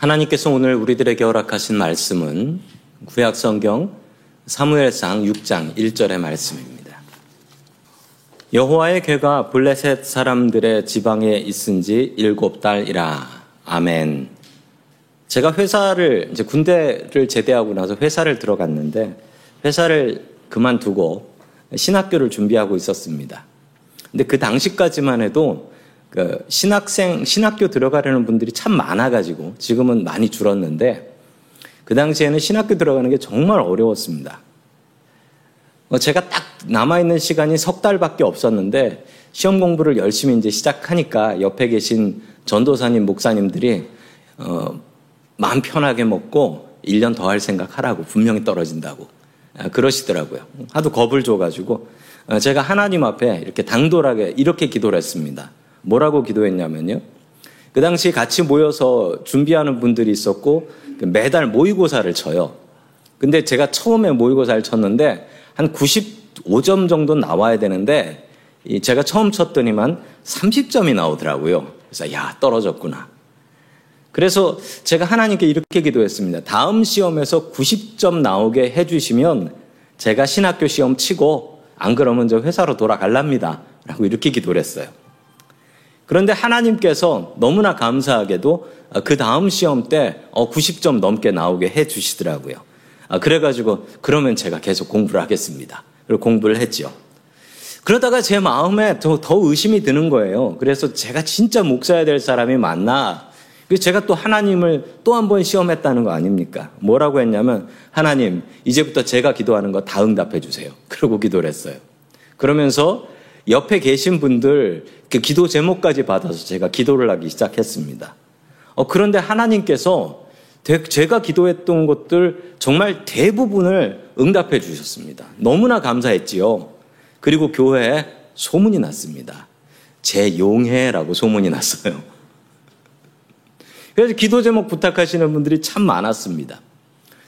하나님께서 오늘 우리들에게 허락하신 말씀은 구약성경 사무엘상 6장 1절의 말씀입니다. 여호와의 궤가 블레셋 사람들의 지방에 있은 지 7달이라. 아멘. 제가 회사를, 이제 군대를 제대하고 나서 회사를 들어갔는데 회사를 그만두고 신학교를 준비하고 있었습니다. 근데 그 당시까지만 해도 그 신학교 들어가려는 분들이 참 많아가지고 지금은 많이 줄었는데 그 당시에는 신학교 들어가는 게 정말 어려웠습니다. 제가 딱 남아있는 시간이 3달밖에 없었는데 시험 공부를 열심히 이제 시작하니까 옆에 계신 전도사님, 목사님들이 마음 편하게 먹고 1년 더 할 생각 하라고, 분명히 떨어진다고 그러시더라고요. 하도 겁을 줘가지고 제가 하나님 앞에 이렇게 당돌하게 이렇게 기도를 했습니다. 뭐라고 기도했냐면요. 그 당시 같이 모여서 준비하는 분들이 있었고 매달 모의고사를 쳐요. 근데 제가 처음에 모의고사를 쳤는데 한 95점 정도 나와야 되는데 제가 처음 쳤더니만 30점이 나오더라고요. 그래서 야, 떨어졌구나. 그래서 제가 하나님께 이렇게 기도했습니다. 다음 시험에서 90점 나오게 해주시면 제가 신학교 시험 치고 안 그러면 저 회사로 돌아갈랍니다. 라고 이렇게 기도를 했어요. 그런데 하나님께서 너무나 감사하게도 그 다음 시험 때 90점 넘게 나오게 해주시더라고요. 그래가지고 그러면 제가 계속 공부를 하겠습니다. 그리고 공부를 했죠. 그러다가 제 마음에 더 의심이 드는 거예요. 그래서 제가 진짜 목사야 될 사람이 맞나? 제가 또 하나님을 또 한 번 시험했다는 거 아닙니까? 뭐라고 했냐면, 하나님, 이제부터 제가 기도하는 거 다 응답해 주세요. 그러고 기도를 했어요. 그러면서 옆에 계신 분들 그 기도 제목까지 받아서 제가 기도를 하기 시작했습니다. 그런데 하나님께서 제가 기도했던 것들 정말 대부분을 응답해 주셨습니다. 너무나 감사했지요. 그리고 교회에 소문이 났습니다. 제 용해라고 소문이 났어요. 그래서 기도 제목 부탁하시는 분들이 참 많았습니다.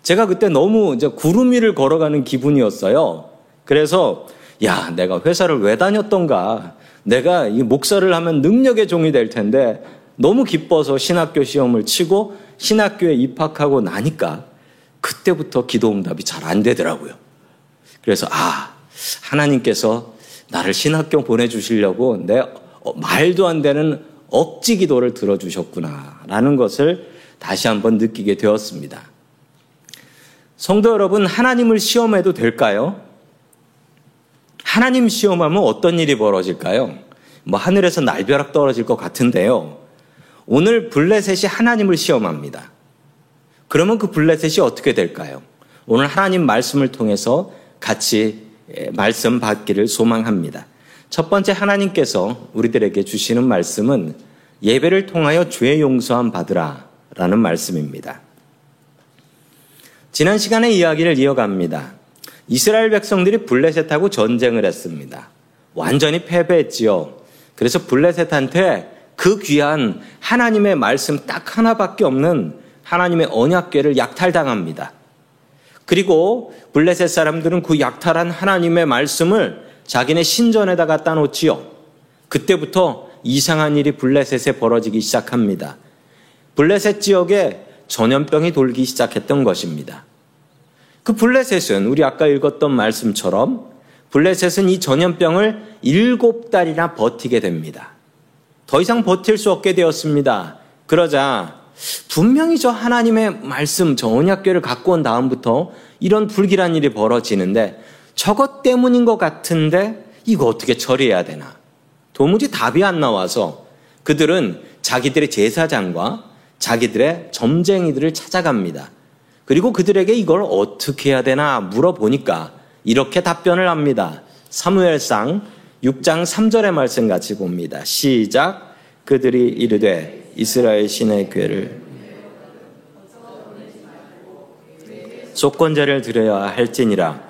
제가 그때 너무 이제 구름 위를 걸어가는 기분이었어요. 그래서 야, 내가 회사를 왜 다녔던가. 내가 이 목사를 하면 능력의 종이 될 텐데 너무 기뻐서 신학교 시험을 치고 신학교에 입학하고 나니까 그때부터 기도 응답이 잘 안 되더라고요. 그래서 하나님께서 나를 신학교 보내주시려고 내 말도 안 되는 억지 기도를 들어주셨구나라는 것을 다시 한번 느끼게 되었습니다. 성도 여러분, 하나님을 시험해도 될까요? 하나님 시험하면 어떤 일이 벌어질까요? 하늘에서 날벼락 떨어질 것 같은데요. 오늘 블레셋이 하나님을 시험합니다. 그러면 그 블레셋이 어떻게 될까요? 오늘 하나님 말씀을 통해서 같이 말씀 받기를 소망합니다. 첫 번째, 하나님께서 우리들에게 주시는 말씀은 예배를 통하여 죄 용서함 받으라 라는 말씀입니다. 지난 시간에 이야기를 이어갑니다. 이스라엘 백성들이 블레셋하고 전쟁을 했습니다. 완전히 패배했지요. 그래서 블레셋한테 그 귀한 하나님의 말씀 딱 하나밖에 없는 하나님의 언약궤를 약탈당합니다. 그리고 블레셋 사람들은 그 약탈한 하나님의 말씀을 자기네 신전에다가 따놓지요. 그때부터 이상한 일이 블레셋에 벌어지기 시작합니다. 블레셋 지역에 전염병이 돌기 시작했던 것입니다. 그 블레셋은 우리 아까 읽었던 말씀처럼 블레셋은 이 전염병을 7달이나 버티게 됩니다. 더 이상 버틸 수 없게 되었습니다. 그러자 분명히 저 하나님의 말씀, 저 언약궤를 갖고 온 다음부터 이런 불길한 일이 벌어지는데 저것 때문인 것 같은데 이거 어떻게 처리해야 되나? 도무지 답이 안 나와서 그들은 자기들의 제사장과 자기들의 점쟁이들을 찾아갑니다. 그리고 그들에게 이걸 어떻게 해야 되나 물어보니까 이렇게 답변을 합니다. 사무엘상 6장 3절의 말씀 같이 봅니다. 시작. 그들이 이르되 이스라엘 신의 궤를 속건제를 드려야 할지니라.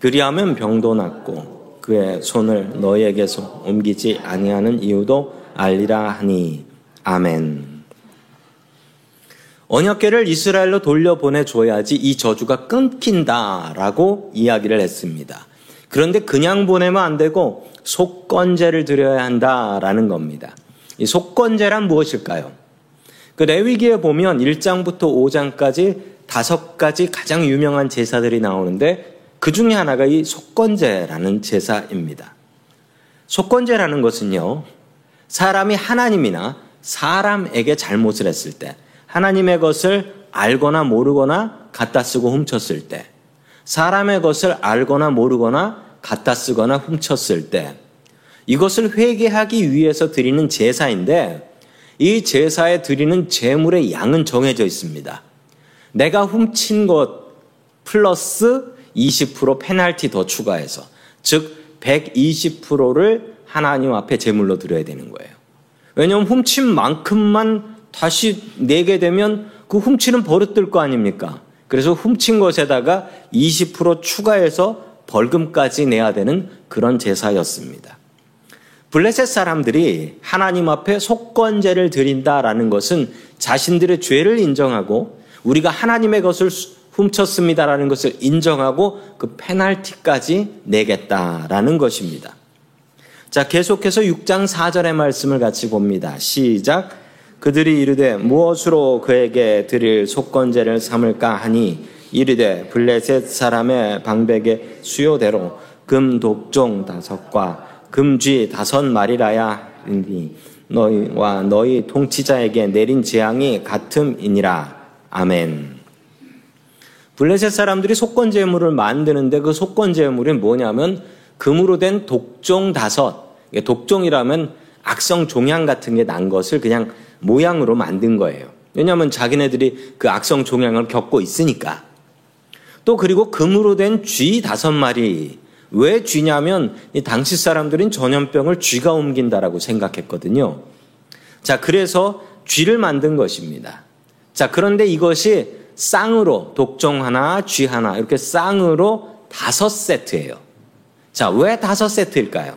그리하면 병도 낫고 그의 손을 너희에게서 옮기지 아니하는 이유도 알리라 하니. 아멘. 언약궤를 이스라엘로 돌려보내줘야지 이 저주가 끊긴다라고 이야기를 했습니다. 그런데 그냥 보내면 안 되고 속건제를 드려야 한다라는 겁니다. 이 속건제란 무엇일까요? 그 레위기에 보면 1장부터 5장까지 5가지 가장 유명한 제사들이 나오는데 그 중에 하나가 이 속건제라는 제사입니다. 속건제라는 것은요, 사람이 하나님이나 사람에게 잘못을 했을 때, 하나님의 것을 알거나 모르거나 갖다 쓰고 훔쳤을 때, 사람의 것을 알거나 모르거나 갖다 쓰거나 훔쳤을 때, 이것을 회개하기 위해서 드리는 제사인데, 이 제사에 드리는 제물의 양은 정해져 있습니다. 내가 훔친 것 플러스 20% 페널티 더 추가해서, 즉 120%를 하나님 앞에 제물로 드려야 되는 거예요. 왜냐하면 훔친 만큼만 다시 내게 되면 그 훔치는 버릇될 거 아닙니까? 그래서 훔친 것에다가 20% 추가해서 벌금까지 내야 되는 그런 제사였습니다. 블레셋 사람들이 하나님 앞에 속건제를 드린다라는 것은 자신들의 죄를 인정하고 우리가 하나님의 것을 훔쳤습니다라는 것을 인정하고 그 페널티까지 내겠다라는 것입니다. 자, 계속해서 6장 4절의 말씀을 같이 봅니다. 시작. 그들이 이르되 무엇으로 그에게 드릴 속건제를 삼을까 하니 이르되 블레셋 사람의 방백의 수요대로 금 독종 5과 금쥐 5마리라야 너희와 너희 통치자에게 내린 재앙이 같음이니라. 아멘. 블레셋 사람들이 속건제물을 만드는데 그 속건제물이 뭐냐면 금으로 된 독종 5, 독종이라면 악성 종양 같은 게 난 것을 그냥 모양으로 만든 거예요. 왜냐하면 자기네들이 그 악성 종양을 겪고 있으니까. 또 그리고 금으로 된 쥐 5마리. 왜 쥐냐면 이 당시 사람들은 전염병을 쥐가 옮긴다라고 생각했거든요. 자, 그래서 쥐를 만든 것입니다. 자, 그런데 이것이 쌍으로 독종 하나, 쥐 하나 이렇게 쌍으로 5세트예요. 자, 왜 5세트일까요?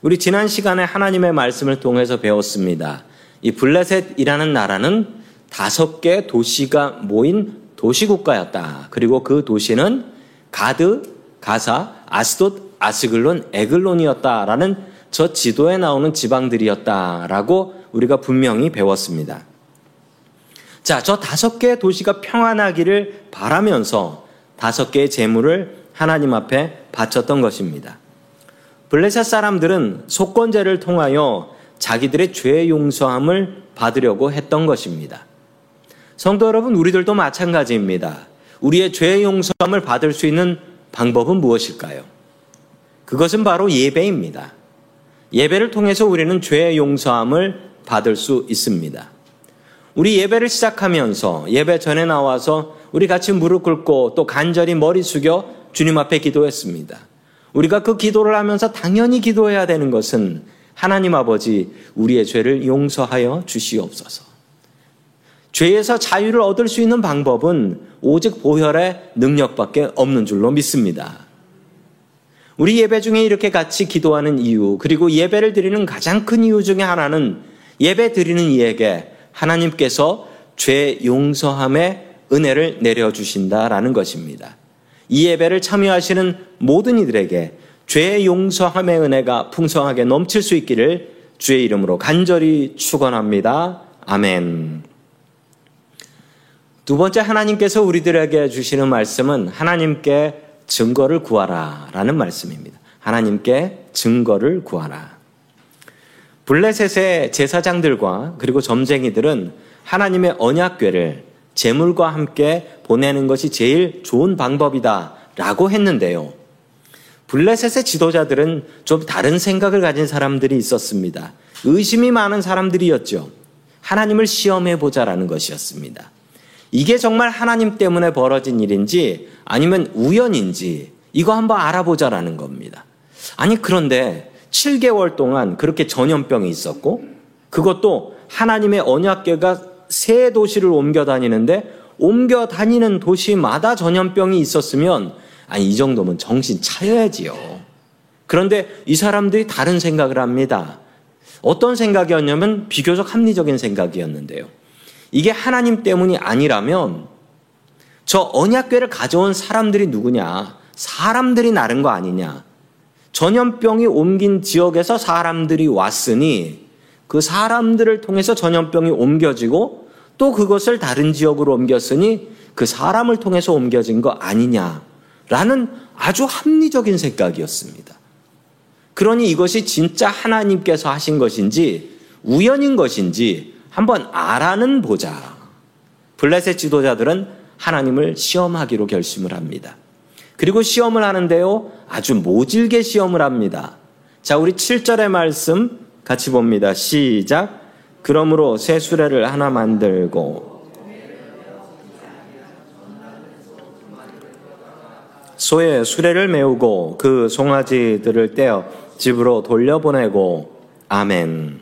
우리 지난 시간에 하나님의 말씀을 통해서 배웠습니다. 이 블레셋이라는 나라는 5개의 도시가 모인 도시국가였다. 그리고 그 도시는 가드, 가사, 아스돗, 아스글론, 에글론이었다라는 저 지도에 나오는 지방들이었다라고 우리가 분명히 배웠습니다. 자, 저 5개의 도시가 평안하기를 바라면서 5개의 제물을 하나님 앞에 바쳤던 것입니다. 블레셋 사람들은 속건제를 통하여 자기들의 죄의 용서함을 받으려고 했던 것입니다. 성도 여러분, 우리들도 마찬가지입니다. 우리의 죄의 용서함을 받을 수 있는 방법은 무엇일까요? 그것은 바로 예배입니다. 예배를 통해서 우리는 죄의 용서함을 받을 수 있습니다. 우리 예배를 시작하면서 예배 전에 나와서 우리 같이 무릎 꿇고 또 간절히 머리 숙여 주님 앞에 기도했습니다. 우리가 그 기도를 하면서 당연히 기도해야 되는 것은 하나님 아버지 우리의 죄를 용서하여 주시옵소서. 죄에서 자유를 얻을 수 있는 방법은 오직 보혈의 능력밖에 없는 줄로 믿습니다. 우리 예배 중에 이렇게 같이 기도하는 이유, 그리고 예배를 드리는 가장 큰 이유 중에 하나는 예배 드리는 이에게 하나님께서 죄 용서함의 은혜를 내려주신다라는 것입니다. 이 예배를 참여하시는 모든 이들에게 죄 용서함의 은혜가 풍성하게 넘칠 수 있기를 주의 이름으로 간절히 축원합니다. 아멘. 두 번째, 하나님께서 우리들에게 주시는 말씀은 하나님께 증거를 구하라 라는 말씀입니다. 하나님께 증거를 구하라. 블레셋의 제사장들과 그리고 점쟁이들은 하나님의 언약궤를 제물과 함께 보내는 것이 제일 좋은 방법이다 라고 했는데요, 블레셋의 지도자들은 좀 다른 생각을 가진 사람들이 있었습니다. 의심이 많은 사람들이었죠. 하나님을 시험해보자라는 것이었습니다. 이게 정말 하나님 때문에 벌어진 일인지 아니면 우연인지 이거 한번 알아보자라는 겁니다. 아니, 그런데 7개월 동안 그렇게 전염병이 있었고, 그것도 하나님의 언약궤가 세 도시를 옮겨 다니는 도시마다 전염병이 있었으면, 아니, 이 정도면 정신 차려야지요. 그런데 이 사람들이 다른 생각을 합니다. 어떤 생각이었냐면 비교적 합리적인 생각이었는데요, 이게 하나님 때문이 아니라면 저 언약궤를 가져온 사람들이 누구냐, 사람들이 나른 거 아니냐, 전염병이 옮긴 지역에서 사람들이 왔으니 그 사람들을 통해서 전염병이 옮겨지고 또 그것을 다른 지역으로 옮겼으니 그 사람을 통해서 옮겨진 거 아니냐라는 아주 합리적인 생각이었습니다. 그러니 이것이 진짜 하나님께서 하신 것인지 우연인 것인지 한번 알아는 보자. 블레셋 지도자들은 하나님을 시험하기로 결심을 합니다. 그리고 시험을 하는데요, 아주 모질게 시험을 합니다. 자, 우리 7절의 말씀 같이 봅니다. 시작. 그러므로 새 수레를 하나 만들고 소의 수레를 메우고 그 송아지들을 떼어 집으로 돌려보내고. 아멘.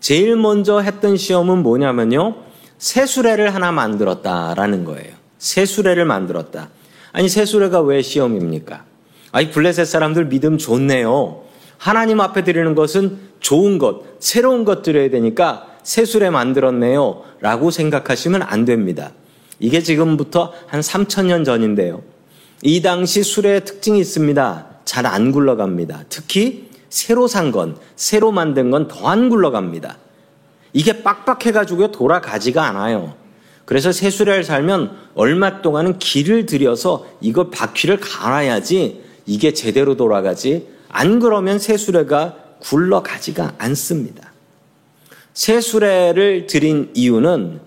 제일 먼저 했던 시험은 뭐냐면요, 새 수레를 하나 만들었다라는 거예요. 새 수레를 만들었다. 아니, 새 수레가 왜 시험입니까? 아니, 블레셋 사람들 믿음 좋네요. 하나님 앞에 드리는 것은 좋은 것, 새로운 것 드려야 되니까 새 수레 만들었네요 라고 생각하시면 안 됩니다. 이게 지금부터 한 3,000년 전인데요, 이 당시 수레의 특징이 있습니다. 잘 안 굴러갑니다. 특히 새로 산 건, 새로 만든 건 더 안 굴러갑니다. 이게 빡빡해가지고 돌아가지가 않아요. 그래서 새 수레를 살면 얼마 동안은 길을 들여서 이걸 바퀴를 갈아야지 이게 제대로 돌아가지, 안 그러면 새 수레가 굴러가지가 않습니다. 새 수레를 드린 이유는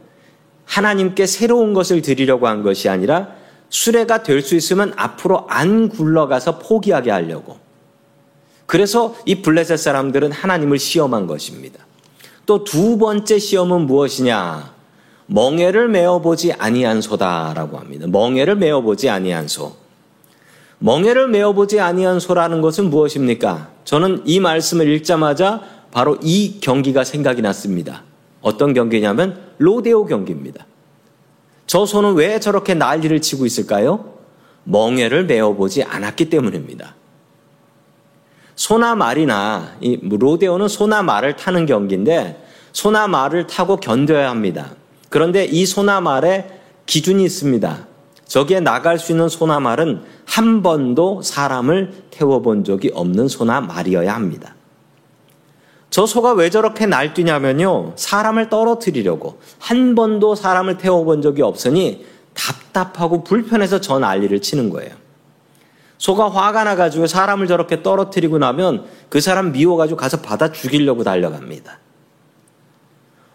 하나님께 새로운 것을 드리려고 한 것이 아니라 수레가 될 수 있으면 앞으로 안 굴러가서 포기하게 하려고. 그래서 이 블레셋 사람들은 하나님을 시험한 것입니다. 또 두 번째 시험은 무엇이냐? 멍에를 메어보지 아니한소다라고 합니다. 멍에를 메어보지 아니한소. 멍에를 메어보지 아니한소라는 것은 무엇입니까? 저는 이 말씀을 읽자마자 바로 이 경기가 생각이 났습니다. 어떤 경기냐면 로데오 경기입니다. 저 소는 왜 저렇게 난리를 치고 있을까요? 멍에를 메어보지 않았기 때문입니다. 소나 말이나, 이 로데오는 소나 말을 타는 경기인데 소나 말을 타고 견뎌야 합니다. 그런데 이 소나 말에 기준이 있습니다. 저기에 나갈 수 있는 소나 말은 한 번도 사람을 태워본 적이 없는 소나 말이어야 합니다. 저 소가 왜 저렇게 날뛰냐면요, 사람을 떨어뜨리려고. 한 번도 사람을 태워본 적이 없으니 답답하고 불편해서 저 난리를 치는 거예요. 소가 화가 나가지고 사람을 저렇게 떨어뜨리고 나면 그 사람 미워가지고 가서 받아 죽이려고 달려갑니다.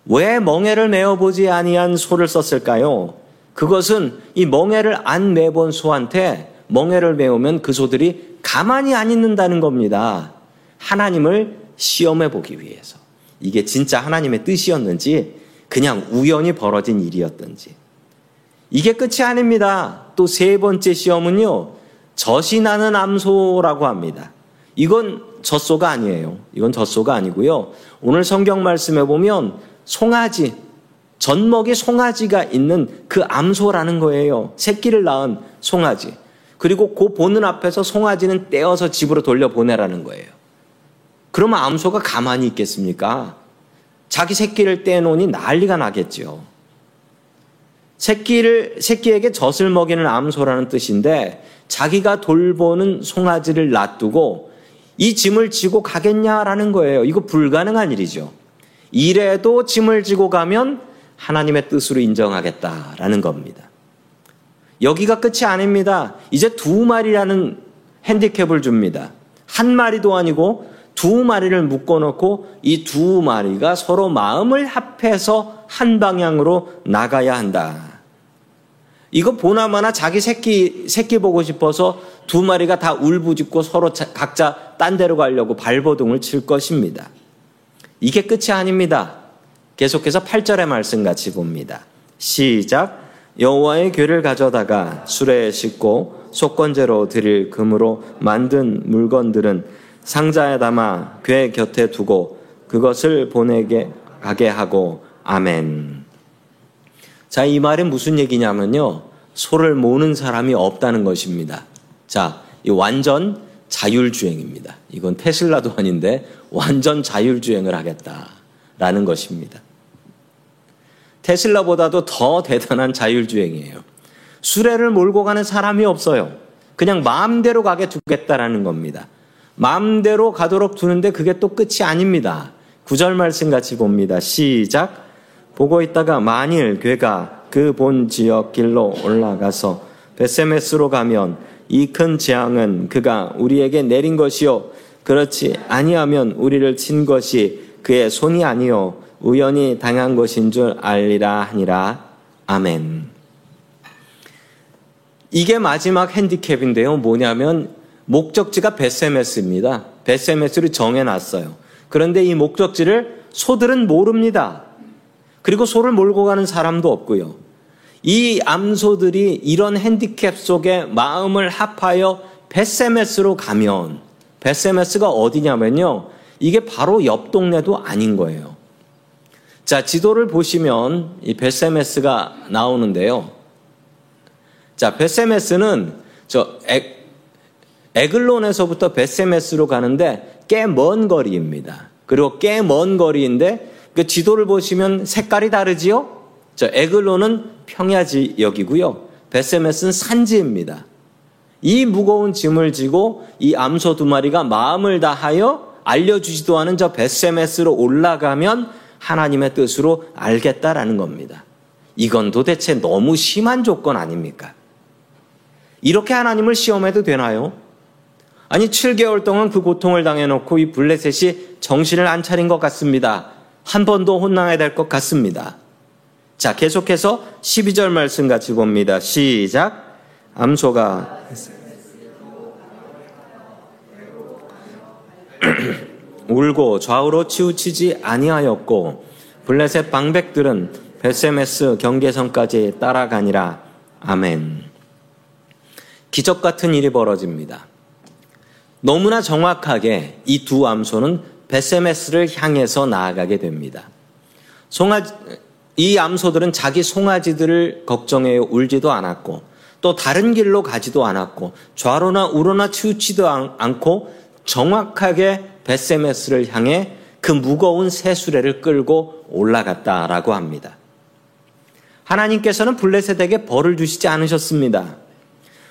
왜 멍에를 메어보지 아니한 소를 썼을까요? 그것은 이 멍에를 안 메본 소한테 멍에를 메우면 그 소들이 가만히 안 있는다는 겁니다. 하나님을 시험해 보기 위해서. 이게 진짜 하나님의 뜻이었는지 그냥 우연히 벌어진 일이었던지. 이게 끝이 아닙니다. 또 세 번째 시험은요, 젖이나는 암소라고 합니다. 이건 젖소가 아니에요. 이건 젖소가 아니고요, 오늘 성경 말씀에 보면 송아지, 젖먹이 송아지가 있는 그 암소라는 거예요. 새끼를 낳은 송아지. 그리고 그 보는 앞에서 송아지는 떼어서 집으로 돌려보내라는 거예요. 그러면 암소가 가만히 있겠습니까? 자기 새끼를 떼놓으니 난리가 나겠죠. 새끼에게 젖을 먹이는 암소라는 뜻인데 자기가 돌보는 송아지를 놔두고 이 짐을 지고 가겠냐라는 거예요. 이거 불가능한 일이죠. 이래도 짐을 지고 가면 하나님의 뜻으로 인정하겠다라는 겁니다. 여기가 끝이 아닙니다. 이제 두 마리라는 핸디캡을 줍니다. 한 마리도 아니고 두 마리를 묶어놓고 이 두 마리가 서로 마음을 합해서 한 방향으로 나가야 한다. 이거 보나마나 자기 새끼 보고 싶어서 두 마리가 다 울부짖고 서로 각자 딴 데로 가려고 발버둥을 칠 것입니다. 이게 끝이 아닙니다. 계속해서 8절의 말씀 같이 봅니다. 시작. 여호와의 궤를 가져다가 수레에 싣고 속건제로 드릴 금으로 만든 물건들은 상자에 담아 궤 곁에 두고 그것을 보내게 가게 하고. 아멘. 자, 이 말은 무슨 얘기냐면요, 소를 모는 사람이 없다는 것입니다. 자, 이 완전 자율주행입니다. 이건 테슬라도 아닌데 완전 자율주행을 하겠다라는 것입니다. 테슬라보다도 더 대단한 자율주행이에요. 수레를 몰고 가는 사람이 없어요. 그냥 마음대로 가게 두겠다라는 겁니다. 마음대로 가도록 두는데 그게 또 끝이 아닙니다. 9절 말씀 같이 봅니다. 시작. 보고 있다가 만일 괴가 그 본 지역 길로 올라가서 벳세메스로 가면 이 큰 재앙은 그가 우리에게 내린 것이요 그렇지 아니하면 우리를 친 것이 그의 손이 아니요 우연히 당한 것인 줄 알리라 하니라. 아멘. 이게 마지막 핸디캡인데요. 뭐냐면 목적지가 벳세메스입니다. 벳세메스를 정해놨어요. 그런데 이 목적지를 소들은 모릅니다. 그리고 소를 몰고 가는 사람도 없고요. 이 암소들이 이런 핸디캡 속에 마음을 합하여 벳세메스로 가면, 벳세메스가 어디냐면요, 이게 바로 옆 동네도 아닌 거예요. 자, 지도를 보시면 이 벳세메스가 나오는데요. 자, 벳세메스는 저 에글론에서부터 벳세메스로 가는데 꽤 먼 거리입니다. 그리고 꽤 먼 거리인데 그 지도를 보시면 색깔이 다르지요? 저 에글론은 평야지역이고요. 벳세메스는 산지입니다. 이 무거운 짐을 지고 이 암소 두 마리가 마음을 다하여 알려주지도 않은 저 벳세메스로 올라가면 하나님의 뜻으로 알겠다라는 겁니다. 이건 도대체 너무 심한 조건 아닙니까? 이렇게 하나님을 시험해도 되나요? 아니 7개월 동안 그 고통을 당해놓고 이 블레셋이 정신을 안 차린 것 같습니다. 한 번 더 혼나야 될 것 같습니다. 자, 계속해서 12절 말씀 같이 봅니다. 시작. 암소가 울고 좌우로 치우치지 아니하였고 블레셋 방백들은 벳세메스 경계선까지 따라가니라. 아멘. 기적 같은 일이 벌어집니다. 너무나 정확하게 이 두 암소는 벳세메스를 향해서 나아가게 됩니다. 이 암소들은 자기 송아지들을 걱정해요. 울지도 않았고 또 다른 길로 가지도 않았고 좌로나 우로나 치우치지도 않고 정확하게 벳세메스를 향해 그 무거운 새 수레를 끌고 올라갔다라고 합니다. 하나님께서는 블레셋에게 벌을 주시지 않으셨습니다.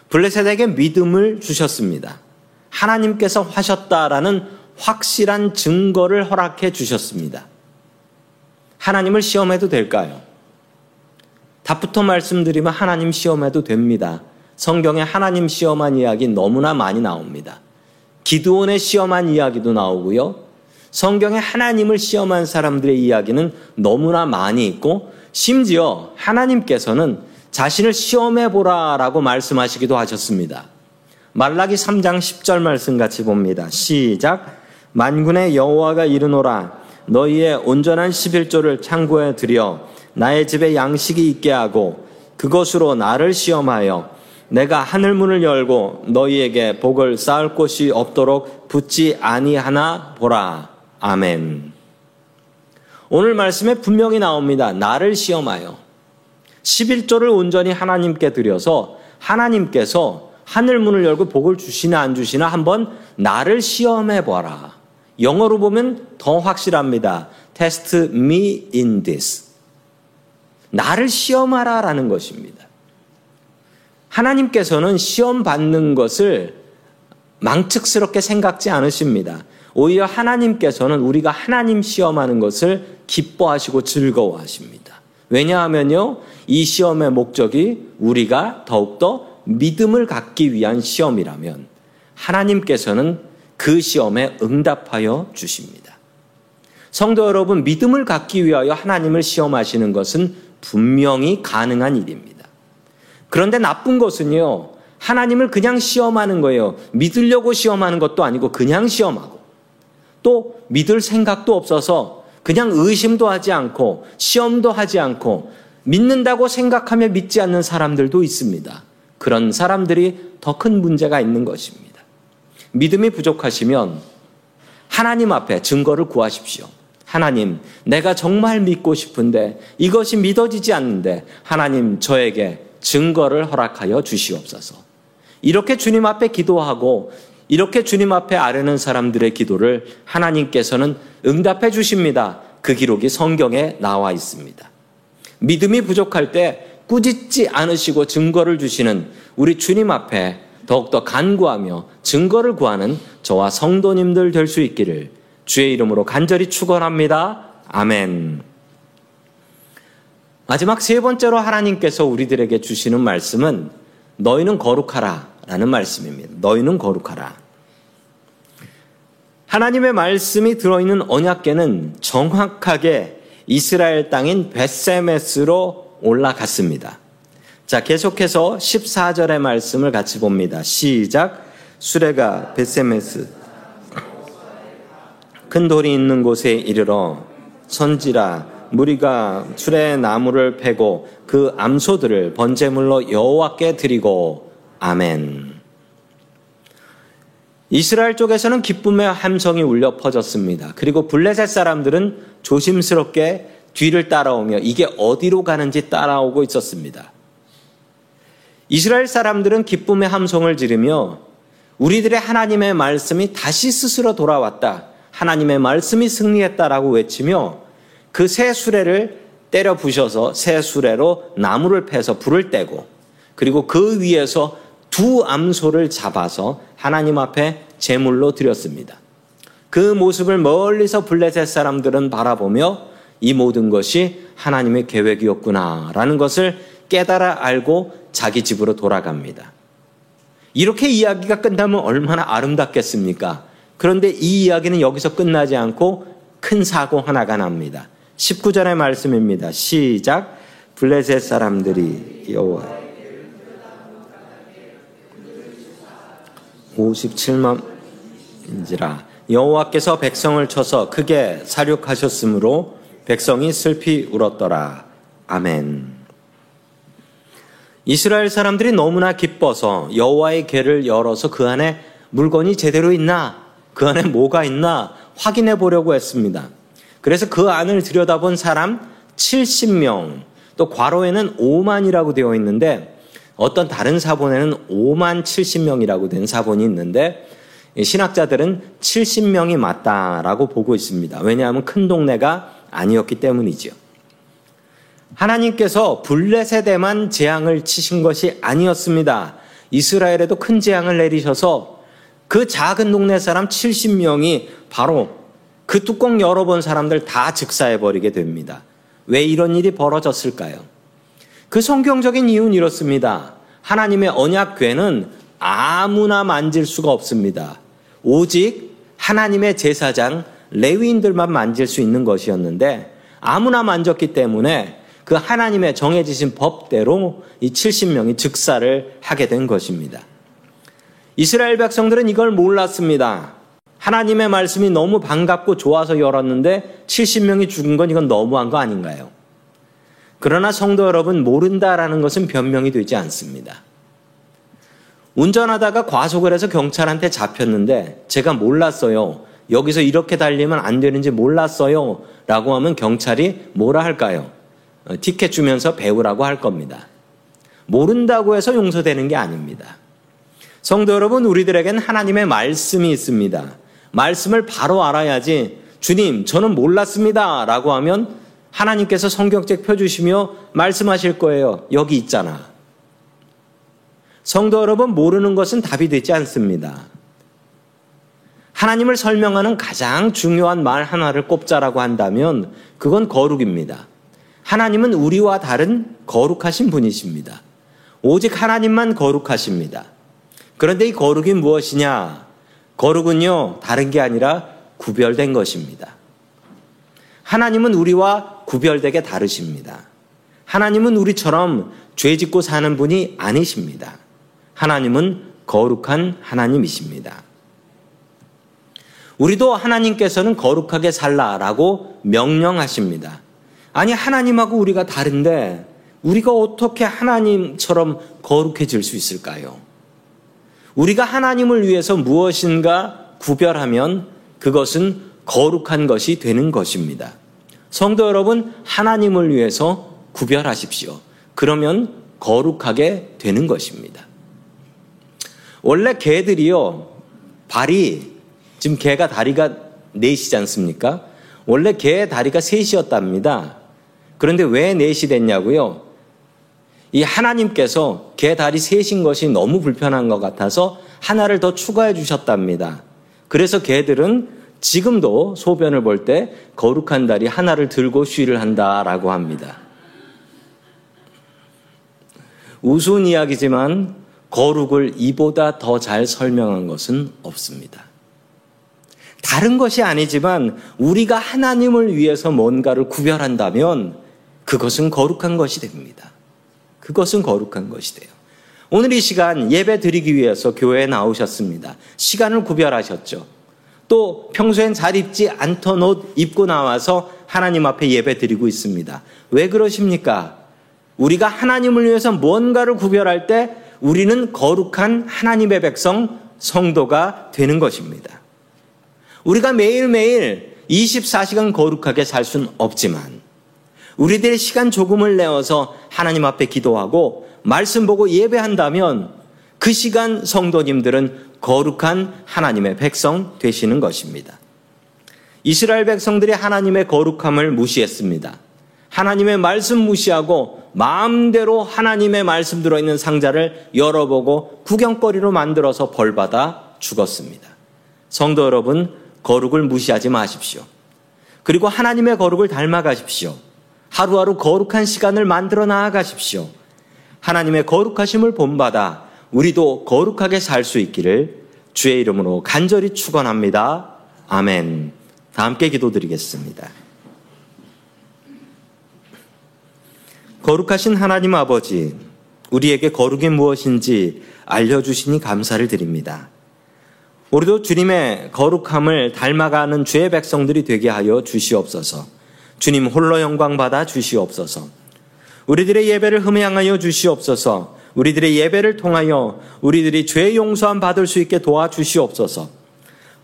블레셋에게 믿음을 주셨습니다. 하나님께서 하셨다라는 확실한 증거를 허락해 주셨습니다. 하나님을 시험해도 될까요? 답부터 말씀드리면 하나님 시험해도 됩니다. 성경에 하나님 시험한 이야기 너무나 많이 나옵니다. 기드온의 시험한 이야기도 나오고요. 성경에 하나님을 시험한 사람들의 이야기는 너무나 많이 있고 심지어 하나님께서는 자신을 시험해보라라고 말씀하시기도 하셨습니다. 말라기 3장 10절 말씀 같이 봅니다. 시작. 만군의 여호와가 이르노라 너희의 온전한 11조를 창고에 들여 나의 집에 양식이 있게 하고 그것으로 나를 시험하여 내가 하늘문을 열고 너희에게 복을 쌓을 곳이 없도록 붙지 아니하나 보라. 아멘. 오늘 말씀에 분명히 나옵니다. 나를 시험하여 11조를 온전히 하나님께 드려서 하나님께서 하늘문을 열고 복을 주시나 안 주시나 한번 나를 시험해보라. 영어로 보면 더 확실합니다. Test me in this. 나를 시험하라라는 것입니다. 하나님께서는 시험받는 것을 망측스럽게 생각지 않으십니다. 오히려 하나님께서는 우리가 하나님 시험하는 것을 기뻐하시고 즐거워하십니다. 왜냐하면요, 이 시험의 목적이 우리가 더욱더 믿음을 갖기 위한 시험이라면 하나님께서는 그 시험에 응답하여 주십니다. 성도 여러분, 믿음을 갖기 위하여 하나님을 시험하시는 것은 분명히 가능한 일입니다. 그런데 나쁜 것은요, 하나님을 그냥 시험하는 거예요. 믿으려고 시험하는 것도 아니고 그냥 시험하고 또 믿을 생각도 없어서 그냥 의심도 하지 않고 시험도 하지 않고 믿는다고 생각하며 믿지 않는 사람들도 있습니다. 그런 사람들이 더 큰 문제가 있는 것입니다. 믿음이 부족하시면 하나님 앞에 증거를 구하십시오. 하나님, 내가 정말 믿고 싶은데 이것이 믿어지지 않는데 하나님 저에게 증거를 허락하여 주시옵소서. 이렇게 주님 앞에 기도하고 이렇게 주님 앞에 아뢰는 사람들의 기도를 하나님께서는 응답해 주십니다. 그 기록이 성경에 나와 있습니다. 믿음이 부족할 때 꾸짖지 않으시고 증거를 주시는 우리 주님 앞에 더욱더 간구하며 증거를 구하는 저와 성도님들 될 수 있기를 주의 이름으로 간절히 축원합니다. 아멘. 마지막 세 번째로 하나님께서 우리들에게 주시는 말씀은 너희는 거룩하라 라는 말씀입니다. 너희는 거룩하라. 하나님의 말씀이 들어있는 언약궤는 정확하게 이스라엘 땅인 벳세메스로 올라갔습니다. 자, 계속해서 14절의 말씀을 같이 봅니다. 시작. 수레가 벳세메스 큰 돌이 있는 곳에 이르러 선지라 무리가 수레 나무를 패고 그 암소들을 번제물로 여호와께 드리고. 아멘. 이스라엘 쪽에서는 기쁨의 함성이 울려 퍼졌습니다. 그리고 블레셋 사람들은 조심스럽게 뒤를 따라오며 이게 어디로 가는지 따라오고 있었습니다. 이스라엘 사람들은 기쁨의 함성을 지르며 우리들의 하나님의 말씀이 다시 스스로 돌아왔다, 하나님의 말씀이 승리했다라고 외치며 그 새 수레를 때려 부셔서 새 수레로 나무를 패서 불을 떼고, 그리고 그 위에서 두 암소를 잡아서 하나님 앞에 제물로 드렸습니다. 그 모습을 멀리서 블레셋 사람들은 바라보며 이 모든 것이 하나님의 계획이었구나라는 것을 깨달아 알고 자기 집으로 돌아갑니다. 이렇게 이야기가 끝나면 얼마나 아름답겠습니까? 그런데 이 이야기는 여기서 끝나지 않고 큰 사고 하나가 납니다. 19절의 말씀입니다. 시작. 블레셋 사람들이 여호와 57만인지라 여호와께서 백성을 쳐서 크게 사륙하셨으므로 백성이 슬피 울었더라. 아멘. 이스라엘 사람들이 너무나 기뻐서 여호와의 궤를 열어서 그 안에 물건이 제대로 있나, 그 안에 뭐가 있나 확인해 보려고 했습니다. 그래서 그 안을 들여다본 사람 70명, 또 괄호에는 5만이라고 되어 있는데 어떤 다른 사본에는 5만 70명이라고 된 사본이 있는데 신학자들은 70명이 맞다라고 보고 있습니다. 왜냐하면 큰 동네가 아니었기 때문이죠. 하나님께서 블레셋에만 재앙을 치신 것이 아니었습니다. 이스라엘에도 큰 재앙을 내리셔서 그 작은 동네 사람 70명이 바로 그 뚜껑 열어본 사람들 다 즉사해버리게 됩니다. 왜 이런 일이 벌어졌을까요? 그 성경적인 이유는 이렇습니다. 하나님의 언약궤는 아무나 만질 수가 없습니다. 오직 하나님의 제사장 레위인들만 만질 수 있는 것이었는데 아무나 만졌기 때문에 그 하나님의 정해지신 법대로 이 70명이 즉사를 하게 된 것입니다. 이스라엘 백성들은 이걸 몰랐습니다. 하나님의 말씀이 너무 반갑고 좋아서 열었는데 70명이 죽은 건 이건 너무한 거 아닌가요? 그러나 성도 여러분, 모른다라는 것은 변명이 되지 않습니다. 운전하다가 과속을 해서 경찰한테 잡혔는데 제가 몰랐어요. 여기서 이렇게 달리면 안 되는지 몰랐어요. 라고 하면 경찰이 뭐라 할까요? 티켓 주면서 배우라고 할 겁니다. 모른다고 해서 용서되는 게 아닙니다. 성도 여러분, 우리들에겐 하나님의 말씀이 있습니다. 말씀을 바로 알아야지 주님, 저는 몰랐습니다. 라고 하면 하나님께서 성경책 펴주시며 말씀하실 거예요. 여기 있잖아. 성도 여러분, 모르는 것은 답이 되지 않습니다. 하나님을 설명하는 가장 중요한 말 하나를 꼽자라고 한다면 그건 거룩입니다. 하나님은 우리와 다른 거룩하신 분이십니다. 오직 하나님만 거룩하십니다. 그런데 이 거룩이 무엇이냐? 거룩은요, 다른 게 아니라 구별된 것입니다. 하나님은 우리와 구별되게 다르십니다. 하나님은 우리처럼 죄짓고 사는 분이 아니십니다. 하나님은 거룩한 하나님이십니다. 우리도 하나님께서는 거룩하게 살라라고 명령하십니다. 아니, 하나님하고 우리가 다른데 우리가 어떻게 하나님처럼 거룩해질 수 있을까요? 우리가 하나님을 위해서 무엇인가 구별하면 그것은 거룩한 것이 되는 것입니다. 성도 여러분, 하나님을 위해서 구별하십시오. 그러면 거룩하게 되는 것입니다. 원래 개들이요, 발이, 지금 개가 다리가 4시지 않습니까? 원래 개의 다리가 3시였답니다. 그런데 왜 4시 됐냐고요? 이 하나님께서 개 다리 3신 것이 너무 불편한 것 같아서 하나를 더 추가해 주셨답니다. 그래서 개들은 지금도 소변을 볼 때 거룩한 다리 하나를 들고 쉬를 한다라고 합니다. 우스운 이야기지만 거룩을 이보다 더 잘 설명한 것은 없습니다. 다른 것이 아니지만 우리가 하나님을 위해서 뭔가를 구별한다면 그것은 거룩한 것이 됩니다. 그것은 거룩한 것이 돼요. 오늘 이 시간 예배 드리기 위해서 교회에 나오셨습니다. 시간을 구별하셨죠. 또 평소엔 잘 입지 않던 옷 입고 나와서 하나님 앞에 예배 드리고 있습니다. 왜 그러십니까? 우리가 하나님을 위해서 뭔가를 구별할 때 우리는 거룩한 하나님의 백성, 성도가 되는 것입니다. 우리가 매일매일 24시간 거룩하게 살 수는 없지만 우리들의 시간 조금을 내어서 하나님 앞에 기도하고 말씀 보고 예배한다면 그 시간 성도님들은 거룩한 하나님의 백성 되시는 것입니다. 이스라엘 백성들이 하나님의 거룩함을 무시했습니다. 하나님의 말씀 무시하고 마음대로 하나님의 말씀 들어있는 상자를 열어보고 구경거리로 만들어서 벌받아 죽었습니다. 성도 여러분, 거룩을 무시하지 마십시오. 그리고 하나님의 거룩을 닮아가십시오. 하루하루 거룩한 시간을 만들어 나아가십시오. 하나님의 거룩하심을 본받아 우리도 거룩하게 살 수 있기를 주의 이름으로 간절히 축원합니다. 아멘. 다 함께 기도드리겠습니다. 거룩하신 하나님 아버지, 우리에게 거룩이 무엇인지 알려주시니 감사를 드립니다. 우리도 주님의 거룩함을 닮아가는 주의 백성들이 되게 하여 주시옵소서. 주님 홀로 영광받아 주시옵소서. 우리들의 예배를 흠양하여 주시옵소서. 우리들의 예배를 통하여 우리들이 죄 용서함 받을 수 있게 도와주시옵소서.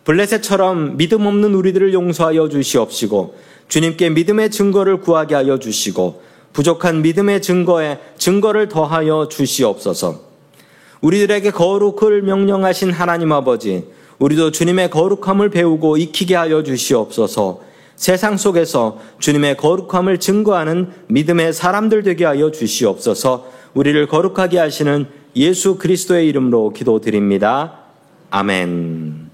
블레셋처럼 믿음 없는 우리들을 용서하여 주시옵시고 주님께 믿음의 증거를 구하게 하여 주시고 부족한 믿음의 증거에 증거를 더하여 주시옵소서. 우리들에게 거룩을 명령하신 하나님 아버지, 우리도 주님의 거룩함을 배우고 익히게 하여 주시옵소서. 세상 속에서 주님의 거룩함을 증거하는 믿음의 사람들 되게 하여 주시옵소서. 우리를 거룩하게 하시는 예수 그리스도의 이름으로 기도드립니다. 아멘.